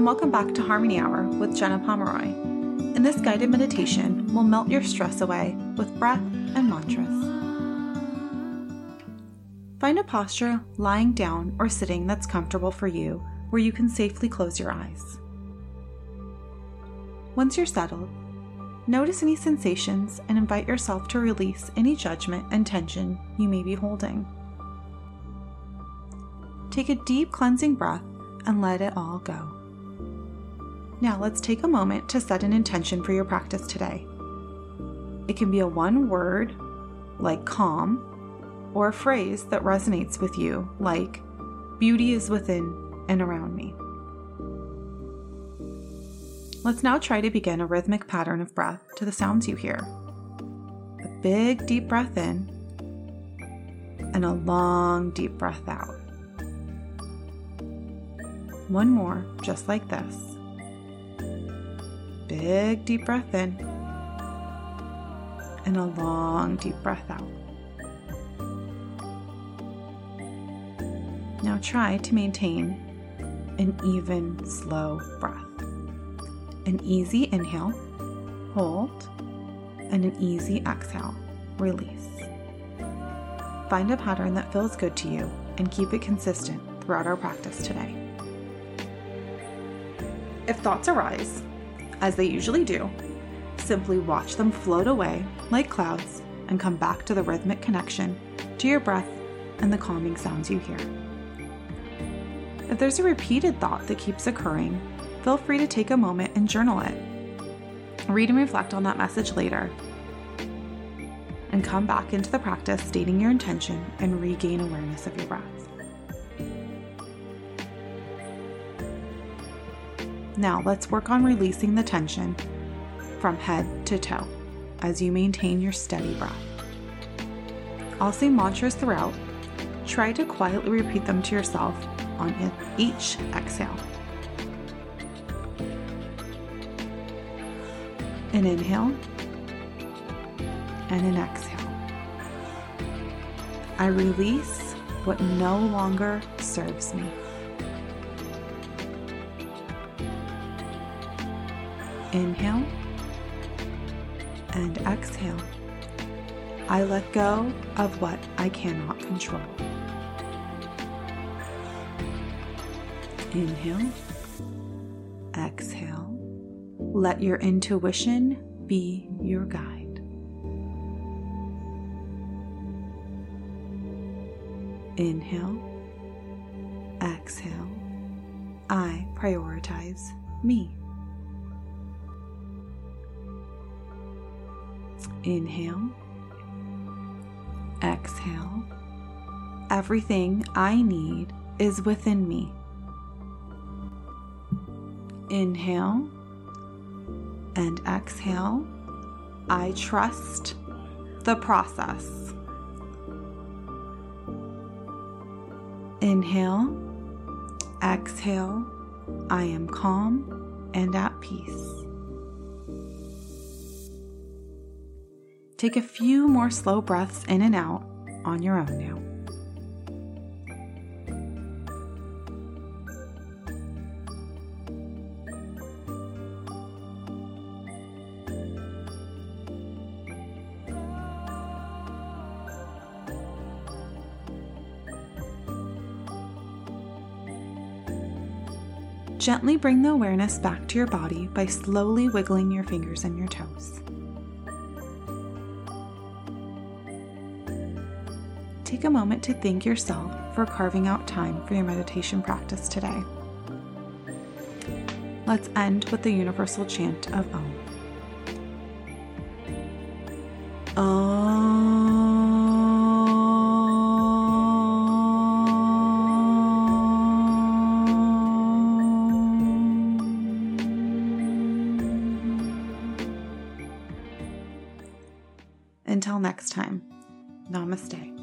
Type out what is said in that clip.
and welcome back to Harmony Hour with Jena Pomeroy. In this guided meditation, we'll melt your stress away with breath and mantras. Find a posture lying down or sitting that's comfortable for you, where you can safely close your eyes. Once you're settled, notice any sensations and invite yourself to release any judgment and tension you may be holding. Take a deep cleansing breath and let it all go. Now let's take a moment to set an intention for your practice today. It can be a one word, like calm, or a phrase that resonates with you, like beauty is within and around me. Let's now try to begin a rhythmic pattern of breath to the sounds you hear. A big deep breath in and a long deep breath out. One more, just like this. Big deep breath in and a long deep breath out. Now try to maintain an even, slow breath. An easy inhale, hold, and an easy exhale, release. Find a pattern that feels good to you and keep it consistent throughout our practice today. If thoughts arise, as they usually do, simply watch them float away like clouds and come back to the rhythmic connection to your breath and the calming sounds you hear. If there's a repeated thought that keeps occurring, feel free to take a moment and journal it. Read and reflect on that message later, and come back into the practice stating your intention and regain awareness of your breath. Now let's work on releasing the tension from head to toe as you maintain your steady breath. I'll say mantras throughout. Try to quietly repeat them to yourself on each exhale. An inhale and an exhale. I release what no longer serves me. Inhale and exhale. I let go of what I cannot control. Inhale, exhale. Let your intuition be your guide. Inhale, exhale. I prioritize me. Inhale, exhale. Everything I need is within me. Inhale and exhale. I trust the process. Inhale, exhale. I am calm and at peace. Take a few more slow breaths in and out on your own now. Gently bring the awareness back to your body by slowly wiggling your fingers and your toes. Take a moment to thank yourself for carving out time for your meditation practice today. Let's end with the universal chant of Om. Om. Until next time, namaste.